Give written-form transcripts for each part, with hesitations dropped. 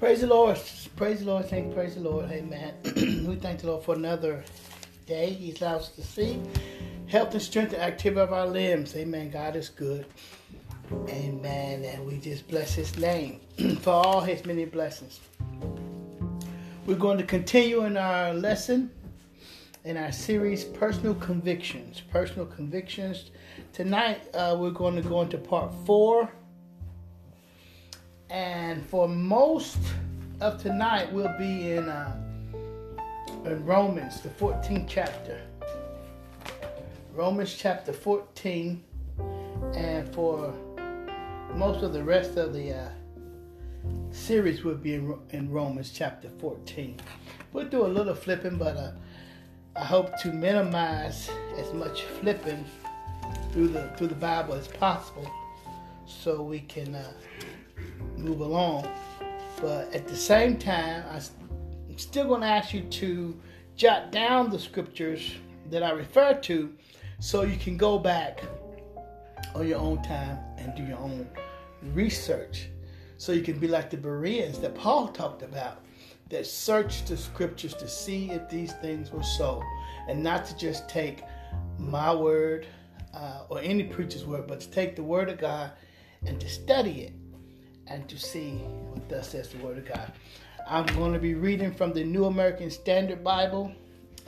Praise the Lord. Praise the Lord. Praise the Lord. Amen. We thank the Lord for another day. He allows us to see. Health and strength and activity of our limbs. Amen. God is good. Amen. And we just bless his name for all his many blessings. We're going to continue in our lesson, in our series, Personal Convictions. Personal Convictions. Tonight, we're going to go into part 4. And for most of tonight, we'll be in Romans, the 14th chapter. Romans chapter 14. And for most of the rest of the series, we'll be in Romans chapter 14. We'll do a little flipping, but I hope to minimize as much flipping through the Bible as possible, so we can move along. But at the same time, I'm still going to ask you to jot down the scriptures that I refer to, so you can go back on your own time and do your own research, so you can be like the Bereans that Paul talked about, that searched the scriptures to see if these things were so, and not to just take my word or any preacher's word, but to take the word of God and to study it and to see what thus says the word of God. I'm going to be reading from the New American Standard Bible,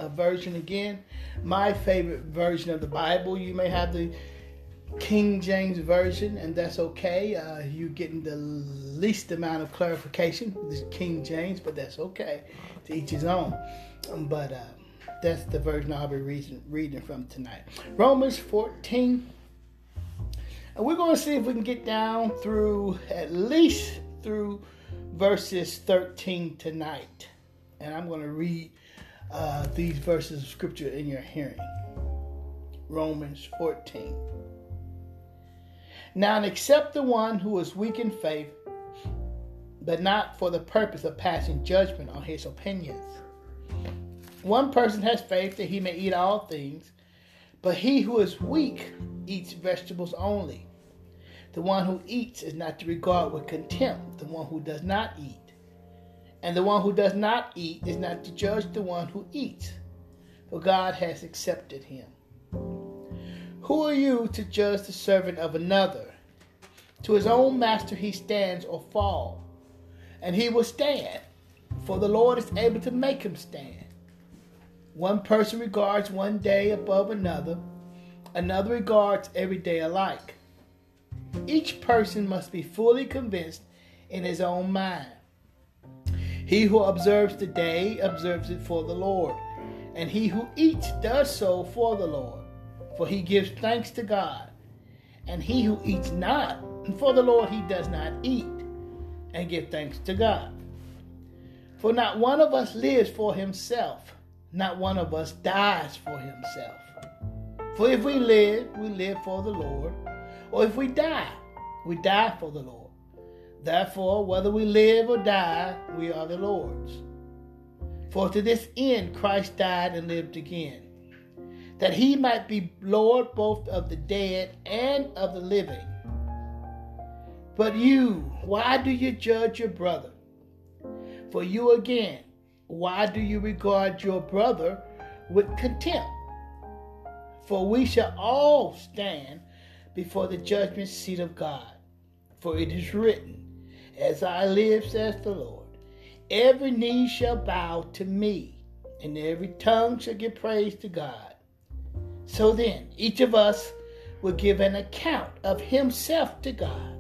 a version again, my favorite version of the Bible. You may have the King James Version, and that's okay. You're getting the least amount of clarification with the King James, but that's okay. To each his own. But that's the version I'll be reading from tonight. Romans 14. And we're going to see if we can get down through, at least through verses 13 tonight. And I'm going to read these verses of scripture in your hearing. Romans 14. Now accept the one who is weak in faith, but not for the purpose of passing judgment on his opinions. One person has faith that he may eat all things, but he who is weak eats vegetables only. The one who eats is not to regard with contempt the one who does not eat. And the one who does not eat is not to judge the one who eats, for God has accepted him. Who are you to judge the servant of another? To his own master he stands or falls, and he will stand, for the Lord is able to make him stand. One person regards one day above another, another regards every day alike. Each person must be fully convinced in his own mind. He who observes the day observes it for the Lord, and he who eats does so for the Lord. For he gives thanks to God. And he who eats not, for the Lord he does not eat, and give thanks to God. For not one of us lives for himself, not one of us dies for himself. For if we live, we live for the Lord, or if we die for the Lord. Therefore, whether we live or die, we are the Lord's. For to this end Christ died and lived again, that he might be Lord both of the dead and of the living. But you, why do you judge your brother? For you again, why do you regard your brother with contempt? For we shall all stand before the judgment seat of God. For it is written, as I live, says the Lord, every knee shall bow to me, and every tongue shall give praise to God. So then, each of us will give an account of himself to God.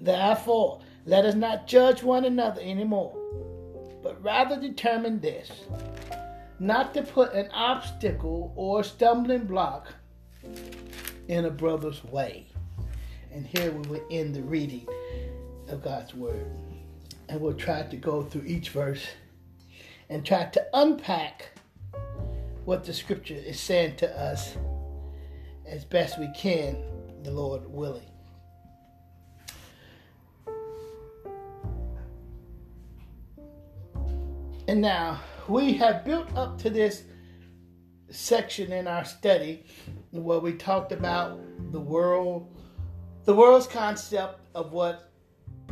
Therefore, let us not judge one another anymore, but rather determine this, not to put an obstacle or stumbling block in a brother's way. And here we will end the reading of God's word. And we'll try to go through each verse and try to unpack what the scripture is saying to us as best we can, the Lord willing. And now, we have built up to this section in our study where we talked about the world's concept of what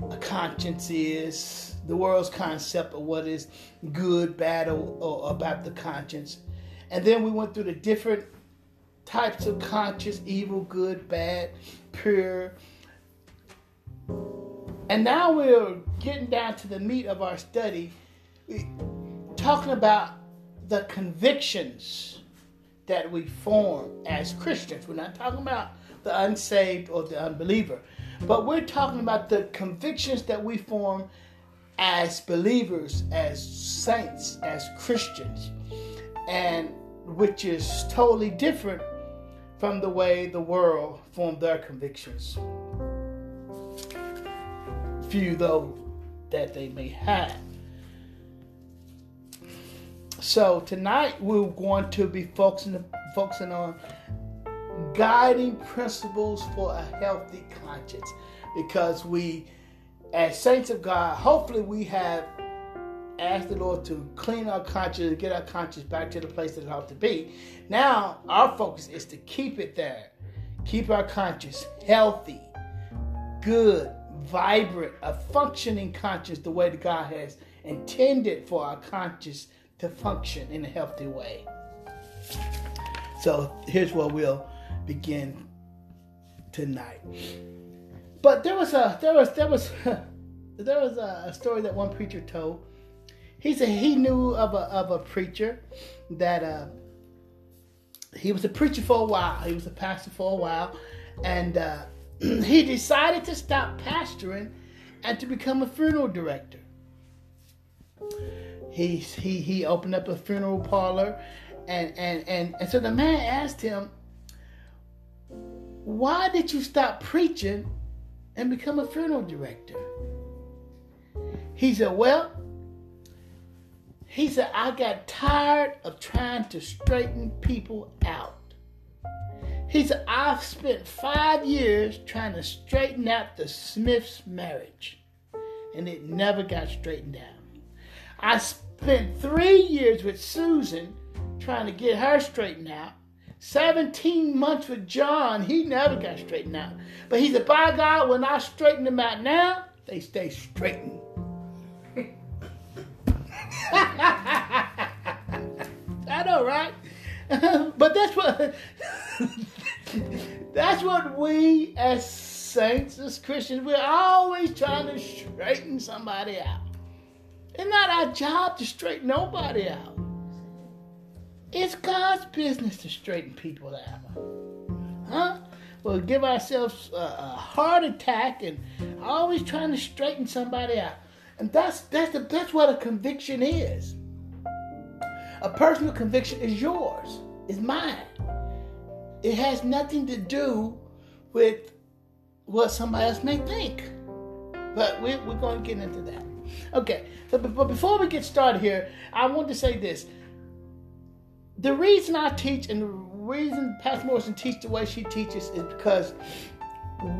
a conscience is, the world's concept of what is good, bad, or about the conscience. And then we went through the different types of conscience, evil, good, bad, pure. And now we're getting down to the meat of our study, talking about the convictions that we form as Christians. We're not talking about the unsaved or the unbeliever, but we're talking about the convictions that we form as believers, as saints, as Christians, and which is totally different from the way the world formed their convictions, few though that they may have. So tonight we're going to be focusing on guiding principles for a healthy conscience, because we, as saints of God, hopefully we have asked the Lord to clean our conscience, get our conscience back to the place that it ought to be. Now our focus is to keep it there, keep our conscience healthy, good, vibrant, a functioning conscience the way that God has intended for our conscience to function in a healthy way. So here's what we'll begin tonight. But there was a story that one preacher told. He said he knew of a preacher that he was a preacher for a while. He was a pastor for a while, and he decided to stop pastoring and to become a funeral director. He opened up a funeral parlor, and so the man asked him, "Why did you stop preaching and become a funeral director?" He said, "Well," he said, "I got tired of trying to straighten people out." He said, "I've spent 5 years trying to straighten out the Smiths' marriage, and it never got straightened out. I spent 3 years with Susan trying to get her straightened out. 17 months with John, he never got straightened out. But he said, by God, when I straighten them out now, they stay straightened." I know, right? But that's what that's what we as saints, as Christians, we're always trying to straighten somebody out. It's not our job to straighten nobody out. It's God's business to straighten people out. Huh? We'll give ourselves a heart attack and always trying to straighten somebody out. And that's what a conviction is. A personal conviction is yours, is mine. It has nothing to do with what somebody else may think. But we're going to get into that. Okay, but before we get started here, I want to say this. The reason I teach and the reason Pastor Morrison teaches the way she teaches is because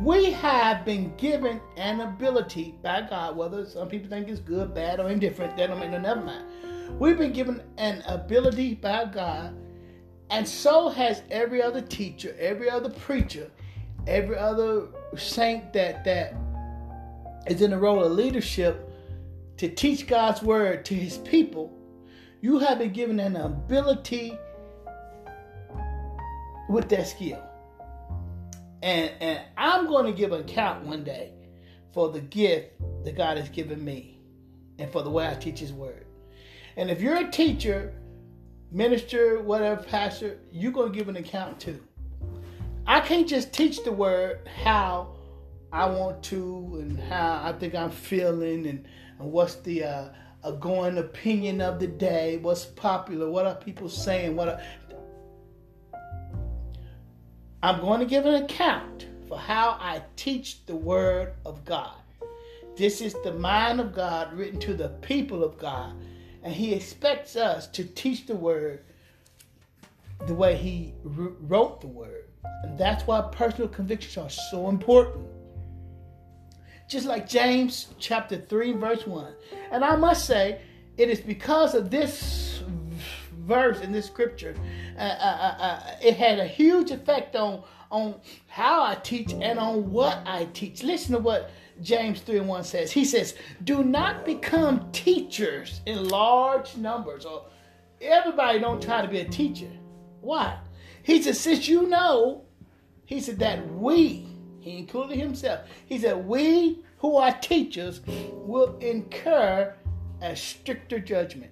we have been given an ability by God, whether some people think it's good, bad, or indifferent, they don't make no never mind. We've been given an ability by God, and so has every other teacher, every other preacher, every other saint that is in the role of leadership to teach God's word to his people. You have been given an ability with that skill. And I'm going to give an account one day for the gift that God has given me and for the way I teach his word. And if you're a teacher, minister, whatever, pastor, you're going to give an account too. I can't just teach the word how I want to and how I think I'm feeling and what's the going opinion of the day, what's popular, what are people saying, I'm going to give an account for how I teach the word of God. This is the mind of God written to the people of God. And he expects us to teach the word the way he wrote the word. And that's why personal convictions are so important. Just like James chapter 3, verse 1. And I must say, it is because of this verse in this scripture, it had a huge effect on how I teach and on what I teach. Listen to what James 3:1 says. He says, do not become teachers in large numbers. Or everybody don't try to be a teacher. Why? He said, since you know, he said that we, he included himself, he said, we who are teachers will incur a stricter judgment.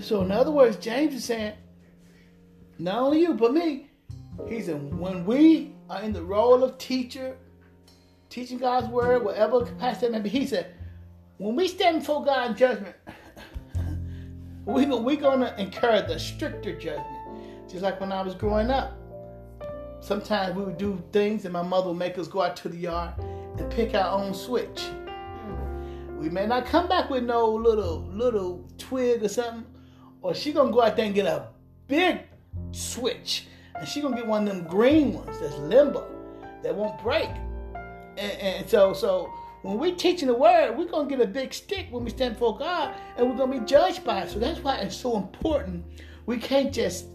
So in other words, James is saying, not only you, but me. He said, when we are in the role of teacher, teaching God's word, whatever capacity that may be, he said, when we stand before God in judgment, we're going to incur the stricter judgment. Just like when I was growing up, sometimes we would do things and my mother would make us go out to the yard and pick our own switch. We may not come back with no little twig or something, or she going to go out there and get a big switch. And she going to get one of them green ones that's limber, that won't break. And so when we're teaching the word, we're going to get a big stick when we stand before God, and we're going to be judged by it. So that's why it's so important. We can't just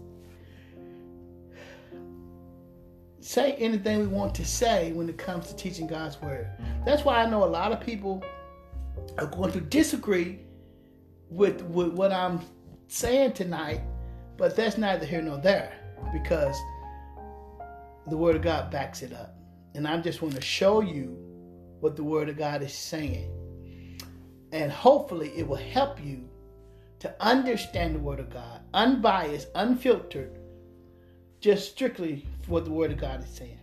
say anything we want to say when it comes to teaching God's word. That's why I know a lot of people are going to disagree with what I'm saying tonight, but that's neither here nor there, because the word of God backs it up. And I just want to show you what the word of God is saying. And hopefully it will help you to understand the word of God, unbiased, unfiltered, just strictly for what the word of God is saying.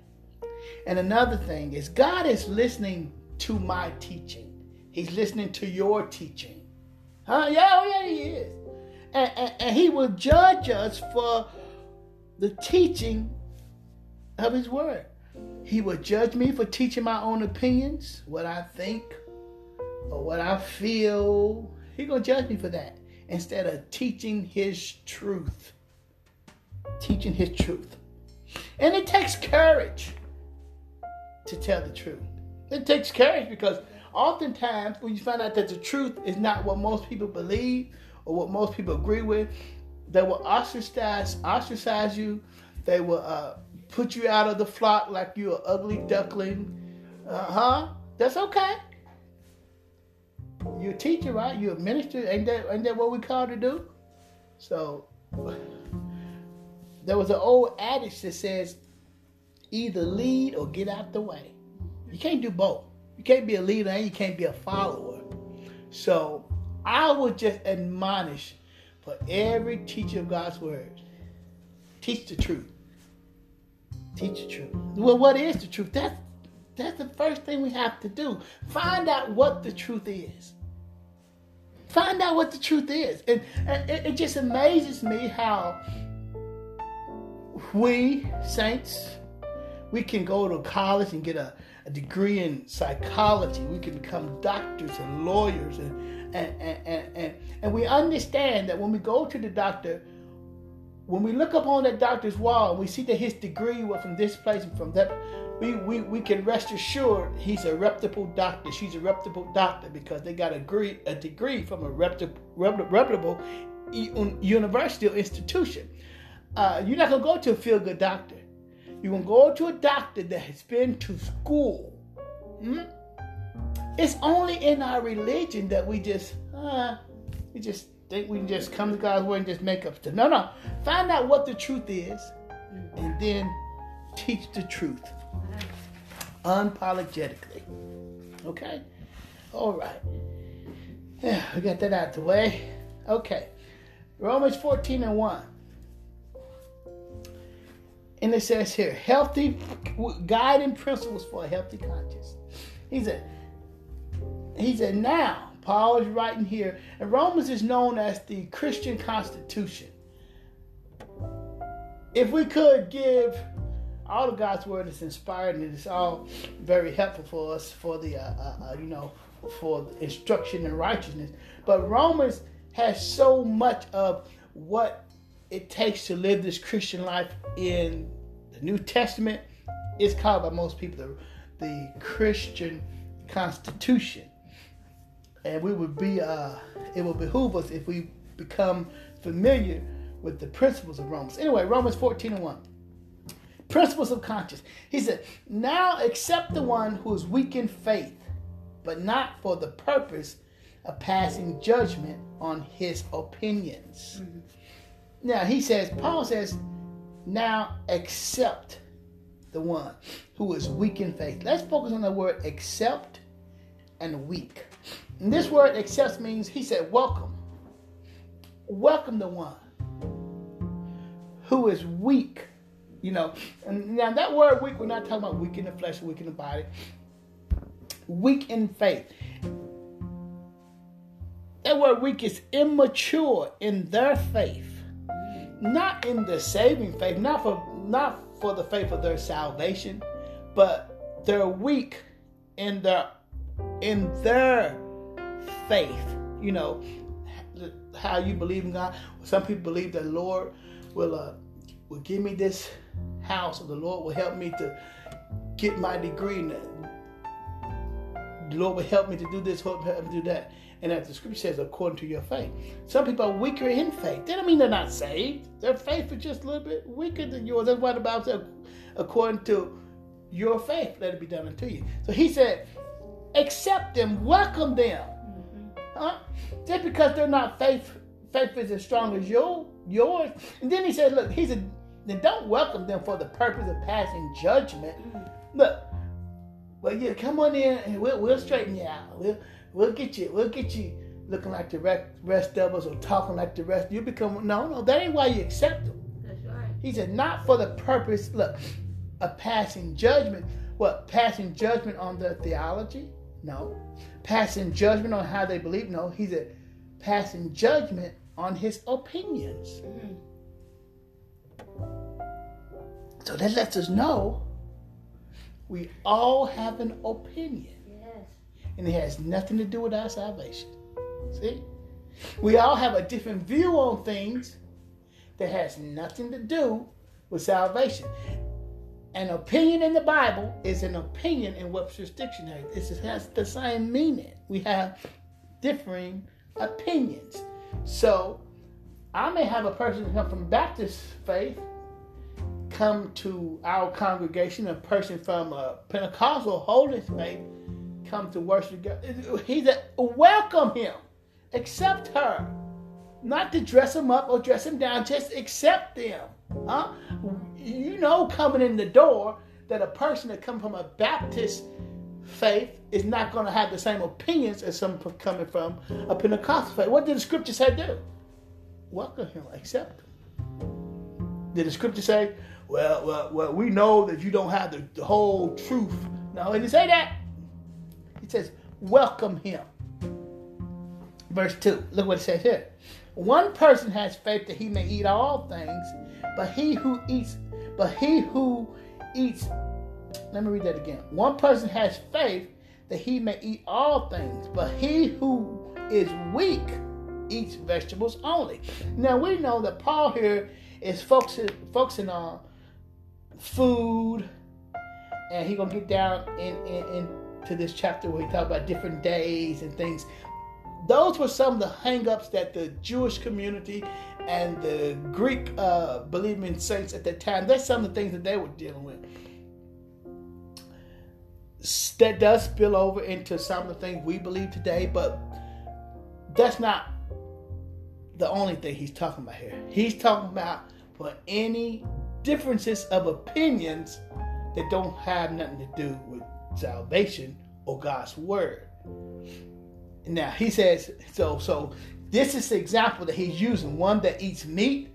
And another thing is, God is listening to my teaching. He's listening to your teaching. Huh? Yeah, he is. And he will judge us for the teaching of his word. He will judge me for teaching my own opinions, what I think or what I feel. He's going to judge me for that instead of teaching his truth. Teaching his truth. And it takes courage to tell the truth. It takes courage because oftentimes when you find out that the truth is not what most people believe or what most people agree with, they will ostracize you. They will put you out of the flock like you're an ugly duckling. That's okay. You're a teacher, right? You're a minister. Ain't that what we called to do? So there was an old adage that says, either lead or get out the way. You can't do both. You can't be a leader and you can't be a follower. So I would just admonish for every teacher of God's word, teach the truth. Teach the truth. Well, what is the truth? That's the first thing we have to do. Find out what the truth is. Find out what the truth is. And it just amazes me how we, saints, we can go to college and get a degree in psychology. We can become doctors and lawyers. And we understand that when we go to the doctor, when we look up on that doctor's wall and we see that his degree was from this place and from that, we can rest assured he's a reputable doctor, she's a reputable doctor, because they got a degree from a reputable university or institution. You're not going to go to a feel-good doctor. You're going to go to a doctor that has been to school. It's only in our religion that we just think we can just come to God's word and just make up stuff. No. Find out what the truth is and then teach the truth unapologetically. Okay? All right. Yeah, we got that out of the way. Okay. Romans 14:1. And it says here, healthy guiding principles for a healthy conscience. He said, now, Paul is writing here, and Romans is known as the Christian Constitution. If we could give all of God's word, it's inspired and it's all very helpful for us for the for instruction in righteousness. But Romans has so much of what it takes to live this Christian life in the New Testament. It's called by most people the Christian Constitution. And it would behoove us if we become familiar with the principles of Romans. Anyway, Romans 14:1. Principles of conscience. He said, now accept the one who is weak in faith, but not for the purpose of passing judgment on his opinions. Mm-hmm. Now, he says, Paul says, now accept the one who is weak in faith. Let's focus on the word accept and weak. And this word accept means, he said, welcome. Welcome the one who is weak. You know, and now that word weak, we're not talking about weak in the flesh, weak in the body. Weak in faith. That word weak is immature in their faith. Not in the saving faith, not for the faith of their salvation, but they're weak in their faith. You know, how you believe in God. Some people believe that the Lord will give me this house, or the Lord will help me to get my degree, and the Lord will help me to do this, help me to do that. And as the scripture says, according to your faith. Some people are weaker in faith. That doesn't mean they're not saved. Their faith is just a little bit weaker than yours. That's why the Bible says, according to your faith, let it be done unto you. So he said, accept them, welcome them. Huh? Just because they're not faith is as strong as yours. And then he said, look, he said, then don't welcome them for the purpose of passing judgment. Look, well, yeah, come on in and we'll straighten you out. We'll get you looking like the rest of us, or talking like the rest. You become, no, that ain't why you accept them. That's right. He said, not for the purpose, look, of passing judgment. What, passing judgment on their theology? No. Passing judgment on how they believe? No. He said, passing judgment on his opinions. Mm-hmm. So that lets us know we all have an opinion. Yes. And it has nothing to do with our salvation. See? We all have a different view on things that has nothing to do with salvation. An opinion in the Bible is an opinion in Webster's dictionary. It has the same meaning. We have differing opinions. So, I may have a person who comes from Baptist faith come to our congregation, a person from a Pentecostal holy faith come to worship God. He said, welcome him. Accept her. Not to dress him up or dress him down, just accept them. Huh? You know, coming in the door, that a person that comes from a Baptist faith is not going to have the same opinions as some coming from a Pentecostal faith. What did the scripture say do? Welcome him, accept him. Did the scripture say, well, we know that you don't have the whole truth? No, it didn't say that. It says, welcome him. Verse 2, look what it says here. One person has faith that he may eat all things, but he who eats, let me read that again. One person has faith that he may eat all things, but he who is weak eats vegetables only. Now, we know that Paul here is focusing on food, and he's going to get down into this chapter where he talks about different days and things. Those were some of the hang-ups that the Jewish community and the Greek believing saints at that time, that's some of the things that they were dealing with. That does spill over into some of the things we believe today, but that's not the only thing he's talking about here. He's talking about for any differences of opinions that don't have nothing to do with salvation or God's word. Now, he says, so this is the example that he's using, one that eats meat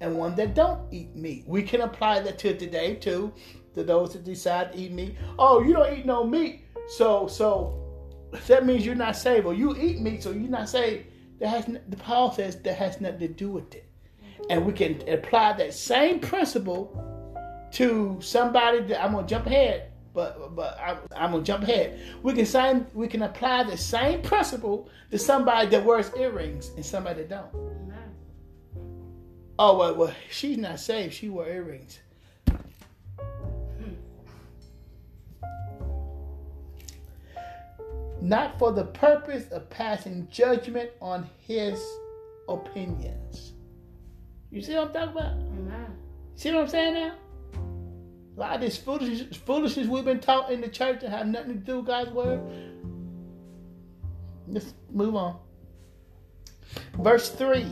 and one that don't eat meat. We can apply that to today, too, to those that decide to eat meat. Oh, you don't eat no meat, so that means you're not saved. Or you eat meat, so you're not saved. Paul says that has nothing to do with it. And we can apply that same principle to somebody that, I'm going to jump ahead, but I'm going to jump ahead. We can apply the same principle to somebody that wears earrings and somebody that don't. No. Oh, well, she's not saved. She wore earrings. Not for the purpose of passing judgment on his opinions. You see what I'm talking about? Mm-hmm. See what I'm saying now? A lot of this foolishness we've been taught in the church that have nothing to do with God's word. Let's move on. Verse 3.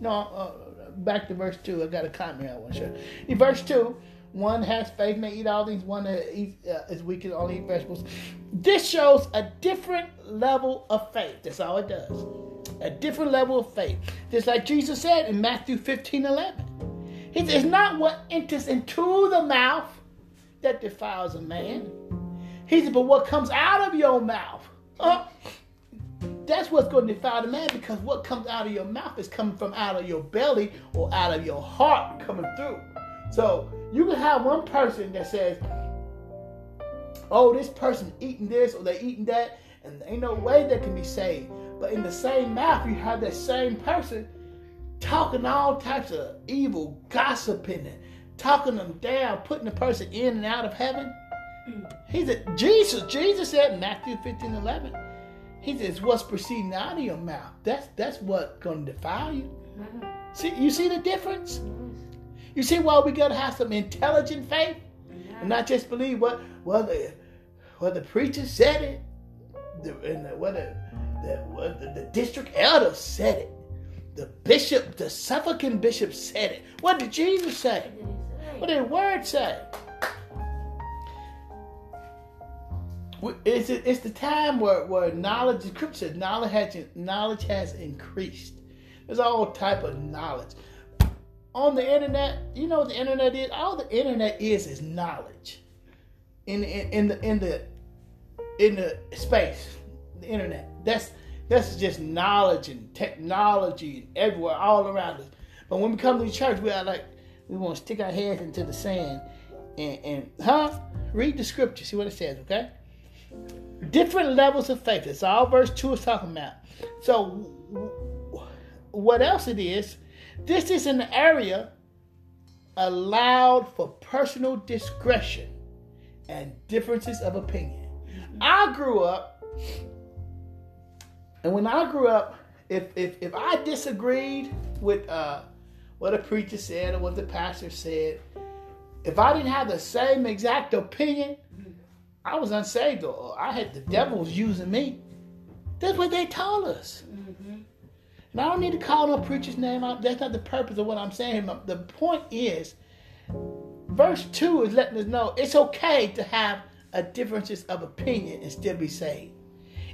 No, back to verse 2. I got a comment I want to share. In verse 2, one has faith, may eat all things. One that is weak and only eat vegetables. This shows a different level of faith. That's all it does. A different level of faith. Just like Jesus said in Matthew 15:11. He says, it's not what enters into the mouth that defiles a man. He says, but what comes out of your mouth, that's what's going to defile the man, because what comes out of your mouth is coming from out of your belly or out of your heart coming through. So you can have one person that says, oh, this person eating this or they eating that, and there ain't no way they can be saved. But in the same mouth, you have that same person talking all types of evil, gossiping, and talking them down, putting the person in and out of heaven. He said, Jesus said in Matthew 15:11, he says, what's proceeding out of your mouth, that's what's going to defile you. See, you see the difference? You see why we got to have some intelligent faith and not just believe what the preacher said it, the district elder said it. The bishop, the Suffolkan bishop said it. What did Jesus say? What did the word say? It's the time where knowledge, the scripture, knowledge has increased. There's all type of knowledge. On the internet, you know what the internet is? All the internet is knowledge. In the space, the internet. That's just knowledge and technology and everywhere, all around us. But when we come to the church, we are like, we want to stick our heads into the sand and read the scripture, see what it says, okay? Different levels of faith. That's all verse 2 is talking about. So what else it is, this is an area allowed for personal discretion and differences of opinion. When I grew up, if I disagreed with what a preacher said or what the pastor said, if I didn't have the same exact opinion, I was unsaved, or I had the devil was using me. That's what they told us. Mm-hmm. And I don't need to call no preacher's name out. That's not the purpose of what I'm saying. The point is, verse 2 is letting us know it's okay to have a differences of opinion and still be saved.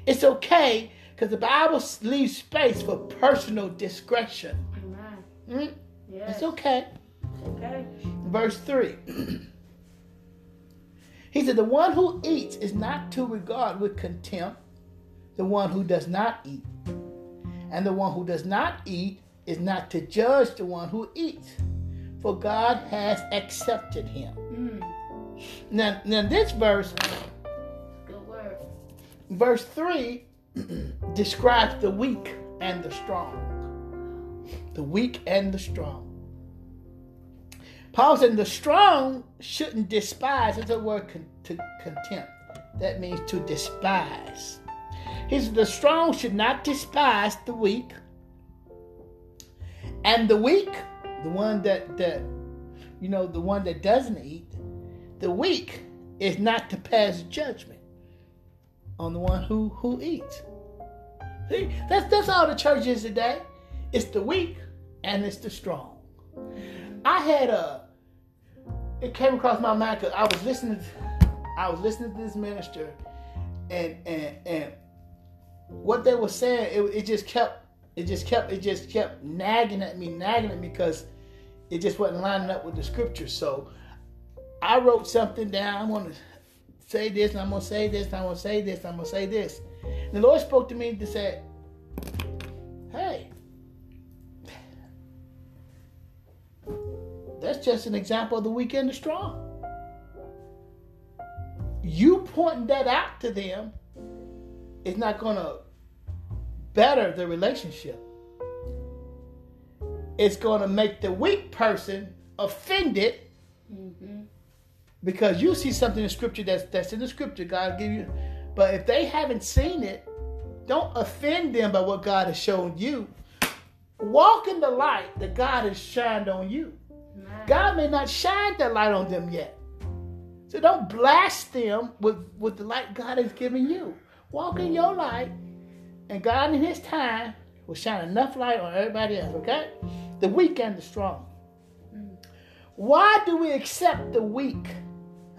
It's okay, because the Bible leaves space for personal discretion. Mm? Yes. It's okay. Okay. Verse 3. He said, the one who eats is not to regard with contempt the one who does not eat. And the one who does not eat is not to judge the one who eats, for God has accepted him. Mm. Now this verse, good word. Verse 3, describes the weak and the strong. The weak and the strong. Paul said the strong shouldn't despise. That's the word to contempt. That means to despise. He said the strong should not despise the weak. And the weak, the one the one that doesn't eat, the weak is not to pass judgment on the one who eats. See, that's all the church is today. It's the weak and it's the strong. I had it came across my mind because I was listening to this minister, and what they were saying, it just kept nagging at me because it just wasn't lining up with the scripture. So I wrote something down. I'm going to say this. And the Lord spoke to me to say, hey, that's just an example of the weak and the strong. You pointing that out to them is not going to better the relationship. It's going to make the weak person offended. Mm-hmm. Because you see something in scripture that's in the scripture God give you. But if they haven't seen it, don't offend them by what God has shown you. Walk in the light that God has shined on you. God may not shine that light on them yet. So don't blast them with the light God has given you. Walk in your light, and God in his time will shine enough light on everybody else, okay? The weak and the strong. Why do we accept the weak?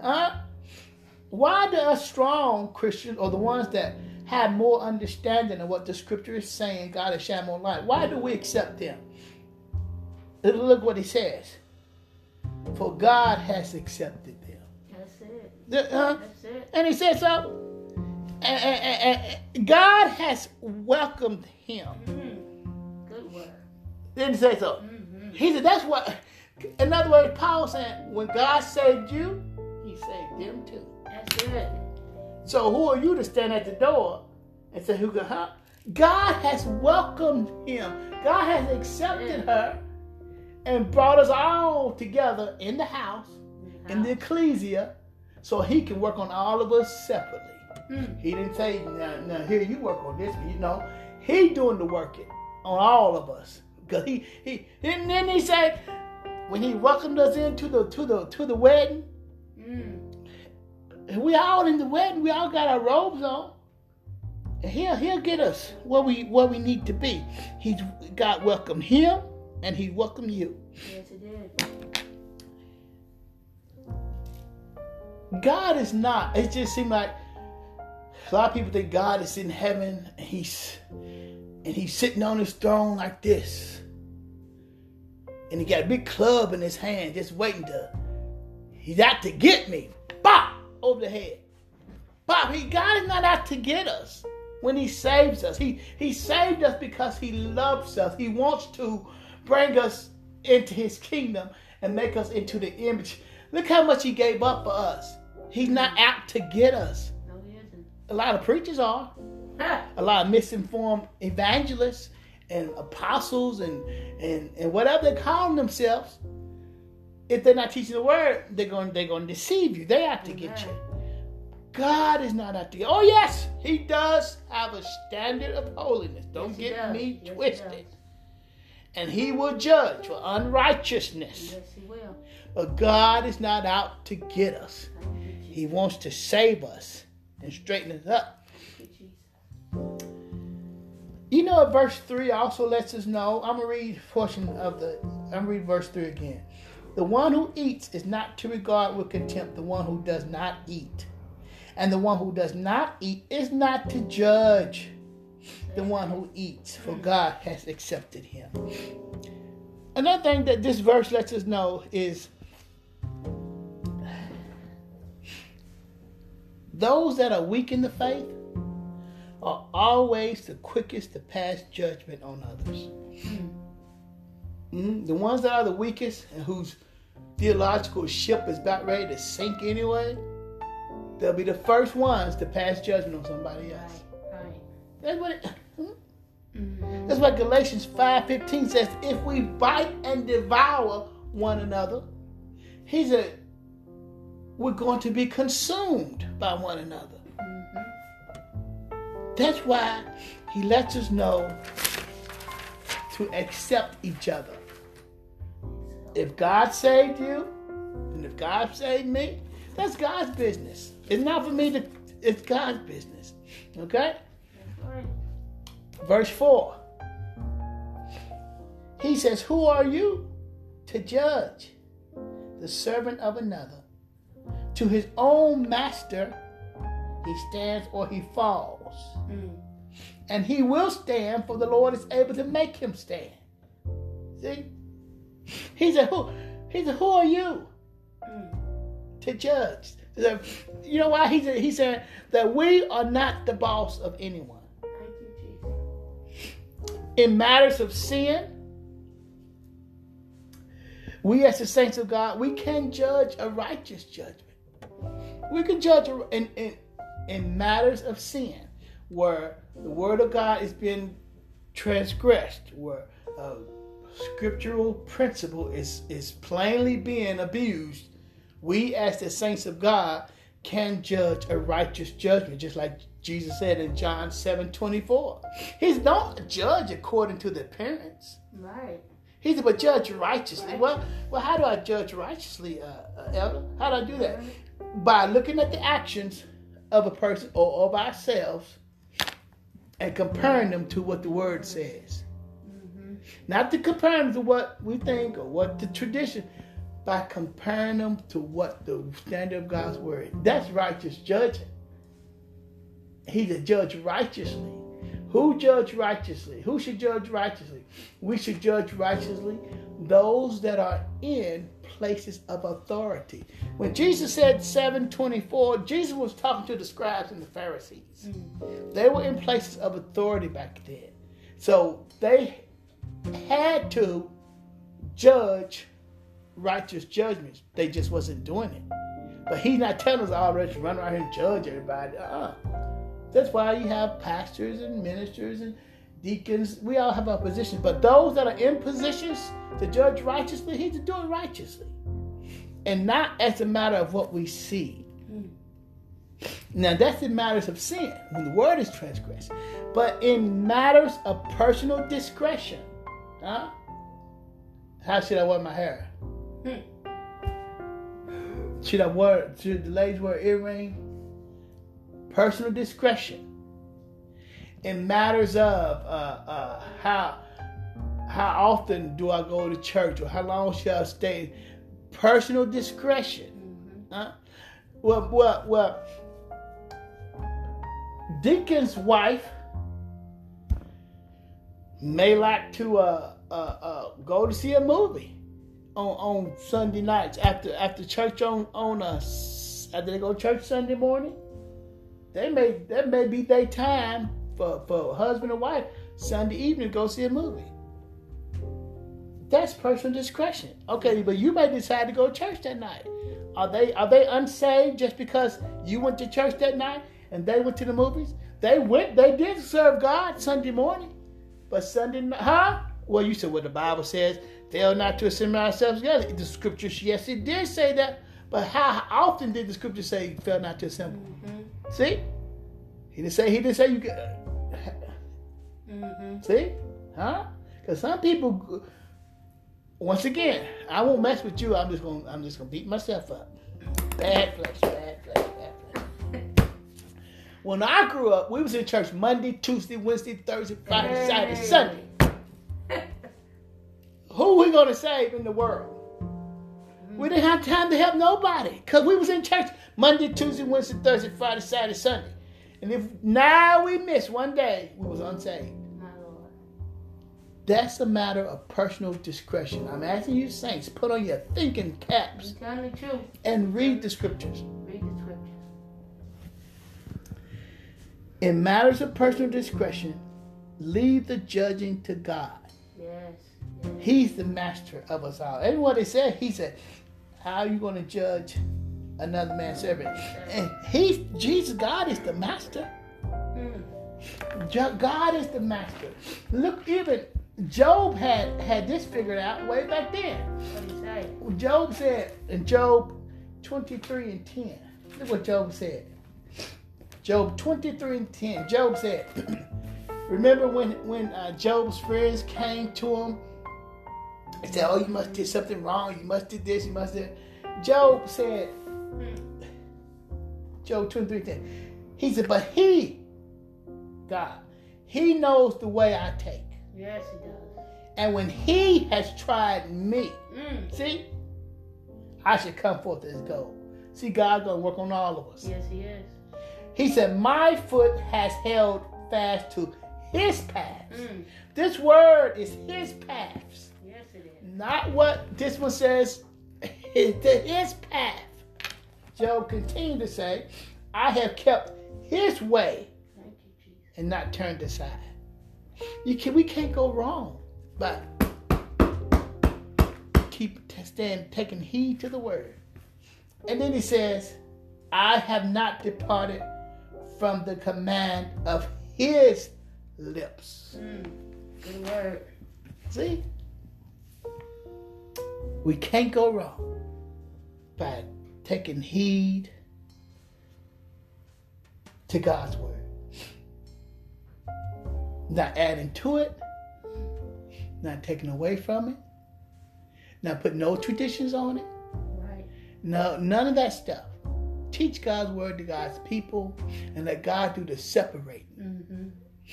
Why do us strong Christians, or the ones that have more understanding of what the scripture is saying, God has shined more light, why do we accept them? Look what he says. For God has accepted them. That's it. That's it. And he says so. And God has welcomed him. Mm-hmm. Good word. Didn't he say so? Mm-hmm. He said that's what. In other words, Paul said, when God saved you, he saved them too. That's it. So who are you to stand at the door and say, who can help? God has welcomed him. God has accepted her and brought us all together in the house, in the ecclesia, so he can work on all of us separately. He didn't say, now here you work on this, you know. He doing the working on all of us. Because then he said, when he welcomed us into the wedding, we all in the wedding, we all got our robes on. And he'll get us where we need to be. God welcomed him and he welcomed you. Yes, he did. God is not, it just seemed like a lot of people think God is in heaven and he's sitting on his throne like this. And he got a big club in his hand just waiting he's out to get me. Bop! Over the head. Bop! God is not out to get us when he saves us. He saved us because he loves us. He wants to bring us into his kingdom and make us into the image. Look how much he gave up for us. He's not out to get us. A lot of preachers are. A lot of misinformed evangelists and apostles and whatever they call themselves. If they're not teaching the word, they're going to deceive you. They're out to get you. God is not out to get you. Oh, yes, he does have a standard of holiness. Don't get me twisted. And he will judge for unrighteousness. Yes, he will. But God is not out to get us. He wants to save us and straighten us up. You know, verse 3 also lets us know. I'm going to read verse 3 again. The one who eats is not to regard with contempt the one who does not eat. And the one who does not eat is not to judge the one who eats, for God has accepted him. Another thing that this verse lets us know is those that are weak in the faith are always the quickest to pass judgment on others. The ones that are the weakest and whose theological ship is about ready to sink anyway, they'll be the first ones to pass judgment on somebody else. Right. That's what Galatians 5:15 says. If we bite and devour one another, he said, we're going to be consumed by one another. Mm-hmm. That's why he lets us know to accept each other. If God saved you, and if God saved me, that's God's business. It's not for me it's God's business. Okay? Verse 4. He says, who are you to judge? The servant of another. To his own master, he stands or he falls. And he will stand, for the Lord is able to make him stand. See? He said, who are you to judge? Said, you know why? He said that we are not the boss of anyone. Thank you, Jesus. In matters of sin, we as the saints of God, we can judge a righteous judgment. We can judge in matters of sin, where the word of God is being transgressed, where a scriptural principle is plainly being abused. We as the saints of God can judge a righteous judgment, just like Jesus said in John 7:24. He don't judge according to the appearance. Right. He said, but judge righteously. Right. Well, how do I judge righteously, Elder? How do I do that? Right. By looking at the actions of a person or of ourselves and comparing them to what the Word says. Mm-hmm. Not to compare them to what we think or what the tradition, by comparing them to what the standard of God's Word. That's righteous judging. He's a judge righteously. Who judge righteously? Who should judge righteously? We should judge righteously those that are in places of authority. When Jesus said 7:24, Jesus was talking to the scribes and the Pharisees. Mm-hmm. They were in places of authority back then. So they had to judge righteous judgments. They just wasn't doing it. But he's not telling us already to run around here and judge everybody. That's why you have pastors and ministers and deacons. We all have our positions. But those that are in positions to judge righteously, he's to do it righteously. And not as a matter of what we see. Now, that's in matters of sin, when the word is transgressed. But in matters of personal discretion. How should I wear my hair? Should the ladies wear earrings? Personal discretion in matters of how often do I go to church or how long shall I stay? Personal discretion. Mm-hmm. Well, Deacon's wife may like to go to see a movie on Sunday nights after church after they go to church Sunday morning. That may be their time for husband and wife Sunday evening to go see a movie. That's personal discretion. Okay, but you may decide to go to church that night. Are they unsaved just because you went to church that night and they went to the movies? They did serve God Sunday morning, but Sunday night, Well, you said what the Bible says, fail not to assemble ourselves together. The scripture, yes, it did say that, but how often did the scripture say fail not to assemble? Mm-hmm. See? He didn't say you get. Mm-hmm. See? Because some people, once again, I won't mess with you. I'm just gonna beat myself up. Bad flesh. When I grew up, we was in church Monday, Tuesday, Wednesday, Thursday, Friday, Saturday, Sunday. Who we gonna save in the world? We didn't have time to help nobody because we was in church Monday, Tuesday, Wednesday, Thursday, Friday, Saturday, Sunday. And if now we miss one day, we was unsaved. My Lord. That's a matter of personal discretion. I'm asking you saints, put on your thinking caps and read the scriptures. In matters of personal discretion, leave the judging to God. Yes. He's the master of us all. And what he said, how are you going to judge another man's servant? And God is the master. God is the master. Look, even Job had this figured out way back then. What did he say? Job said in Job 23 and 10. Look what Job said. Job 23 and 10. Job said, remember when Job's friends came to him? They said, oh, you must did something wrong. You must did this. You must did that. Job said, Job 23:10. He said, but God, he knows the way I take. Yes, he does. And when he has tried me, see, I should come forth as gold. See, God's going to work on all of us. Yes, he is. He said, my foot has held fast to his paths. This word is his paths. Not what this one says, his path. Job continued to say, I have kept his way and not turned aside. We can't go wrong, but taking heed to the word. And then he says, I have not departed from the command of his lips. Good word. See? We can't go wrong by taking heed to God's word. Not adding to it, not taking away from it, not putting no traditions on it. Right. No, none of that stuff. Teach God's word to God's people and let God do the separating. Mm-hmm.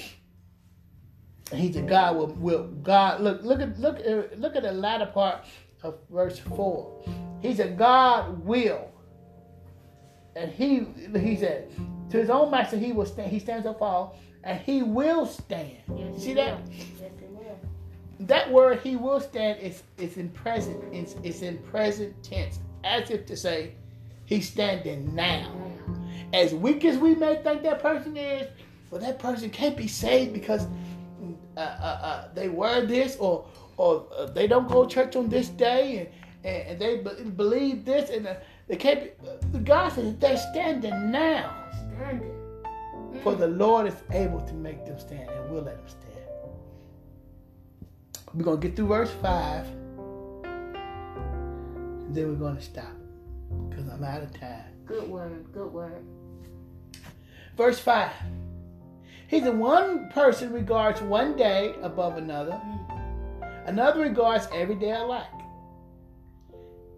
And he's a God will God look at the latter part of verse 4. He's a God will. And he said, to his own master he will stand, he stands or fall, and he will stand. Yes, see that? Yes, he will. That word he will stand is in present, it's in present tense, as if to say he's standing now. As weak as we may think that person is, well, that person can't be saved because they were this or they don't go to church on this day and they believe this and they can't be, God says they're standing now. Standing. For the Lord is able to make them stand, and we'll let them stand. We're going to get through verse 5. And then we're going to stop because I'm out of time. Good word, good word. Verse 5. He's the one person regards one day above another. Another regards every day alike.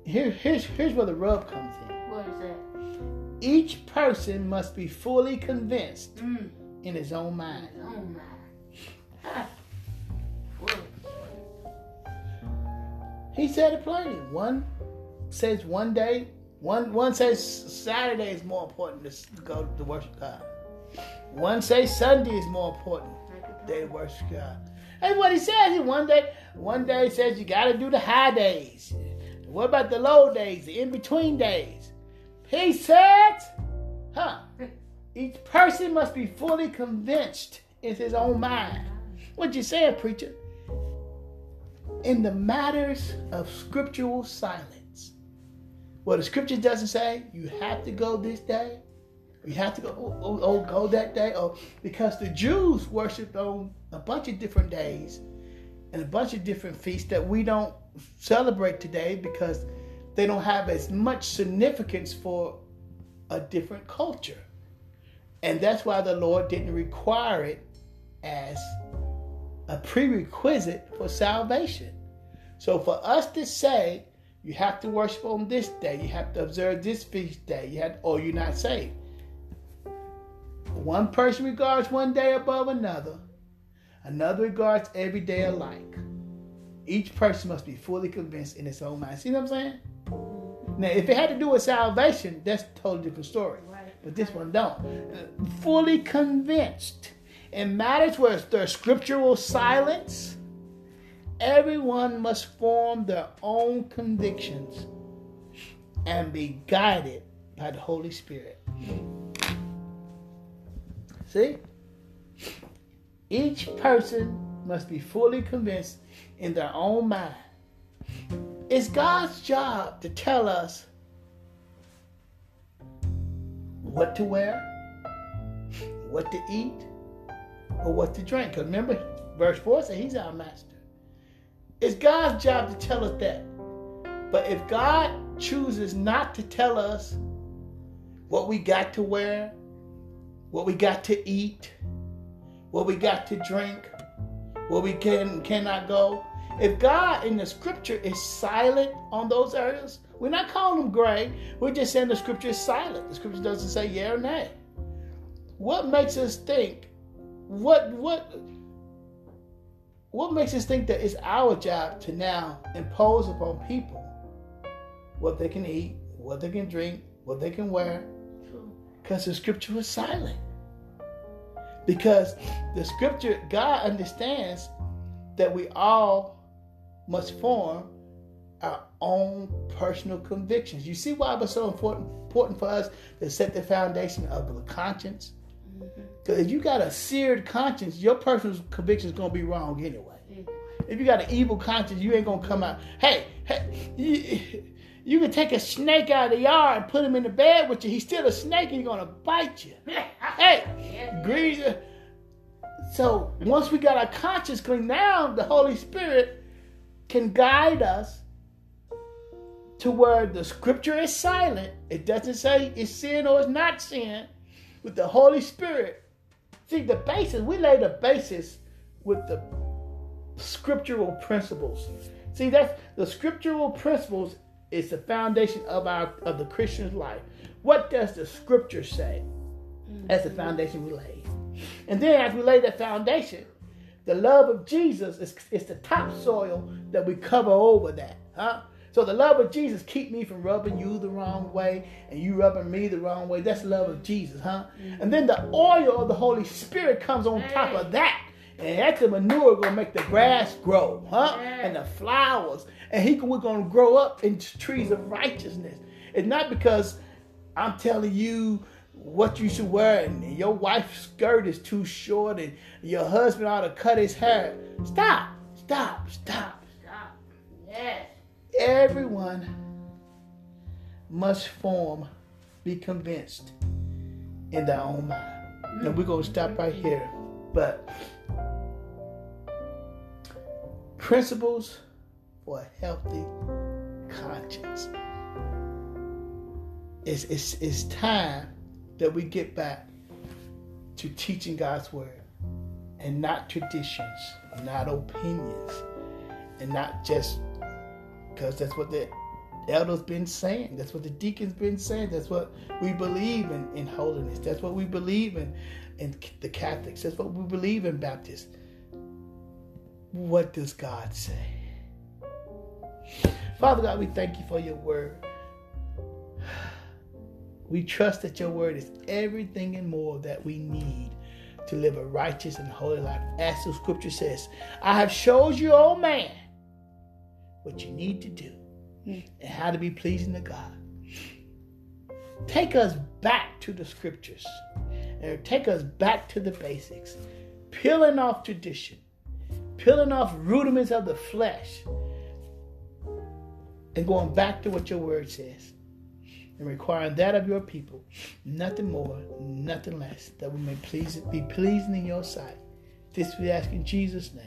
Here's where the rub comes in. What is that? Each person must be fully convinced in his own mind. He said it plainly. One says one day, one says Saturday is more important to go to worship God. One says Sunday is more important day to worship God. That's what he says. One day says you got to do the high days. What about the low days, the in-between days? He said, each person must be fully convinced in his own mind. What you saying, preacher? In the matters of scriptural silence. Well, the scripture doesn't say you have to go this day. You have to go, go that day. Or because the Jews worshiped on a bunch of different days and a bunch of different feasts that we don't celebrate today because they don't have as much significance for a different culture. And that's why the Lord didn't require it as a prerequisite for salvation. So for us to say, you have to worship on this day, you have to observe this feast day, or you're not saved. One person regards one day above another. Another regards every day alike. Each person must be fully convinced in his own mind. See what I'm saying? Now, if it had to do with salvation, that's a totally different story. Right. But this one don't. Fully convinced. In matters where there's scriptural silence, everyone must form their own convictions and be guided by the Holy Spirit. See? Each person must be fully convinced in their own mind. It's God's job to tell us what to wear, what to eat, or what to drink. Because remember, verse 4 says he's our master. It's God's job to tell us that. But if God chooses not to tell us what we got to wear, what we got to eat, what we got to drink, where we cannot go. If God in the scripture is silent on those areas, we're not calling them gray. We're just saying the scripture is silent. The scripture doesn't say yeah or nay. What makes us think? What makes us think that it's our job to now impose upon people what they can eat, what they can drink, what they can wear? Because the scripture is silent. Because the scripture, God understands that we all must form our own personal convictions. You see why it was so important for us to set the foundation of the conscience? Because if you got a seared conscience, your personal conviction is going to be wrong anyway. If you got an evil conscience, you ain't going to come out. Hey, you can take a snake out of the yard and put him in the bed with you. He's still a snake and he's going to bite you. Hey, grease. So once we got our conscience clean, now the Holy Spirit can guide us to where the scripture is silent. It doesn't say it's sin or it's not sin. with the Holy Spirit. See, the basis, we lay the basis with the scriptural principles. See, that's the scriptural principles is the foundation of the Christian life. What does the scripture say? That's the foundation we lay. And then as we lay that foundation, the love of Jesus is the topsoil that we cover over that. Huh? So the love of Jesus keep me from rubbing you the wrong way and you rubbing me the wrong way. That's love of Jesus, huh? And then the oil of the Holy Spirit comes on top of that. And that's the manure going to make the grass grow, huh? And the flowers. And we're going to grow up into trees of righteousness. It's not because I'm telling you what you should wear and your wife's skirt is too short and your husband ought to cut his hair. Stop. Yes. Everyone must be convinced in their own mind. And we're going to stop right here. But principles for a healthy conscience. It's time that we get back to teaching God's word and not traditions, not opinions, and not just because that's what the elders been saying. That's what the deacons been saying. That's what we believe in holiness. That's what we believe in the Catholics. That's what we believe in Baptists. What does God say? Father God, we thank you for your word. We trust that your word is everything and more that we need to live a righteous and holy life. As the scripture says, I have showed you, O man, what you need to do and how to be pleasing to God. Take us back to the scriptures and take us back to the basics, peeling off tradition, peeling off rudiments of the flesh and going back to what your word says. And requiring that of your people, nothing more, nothing less, that we may be pleasing in your sight. This we ask in Jesus' name.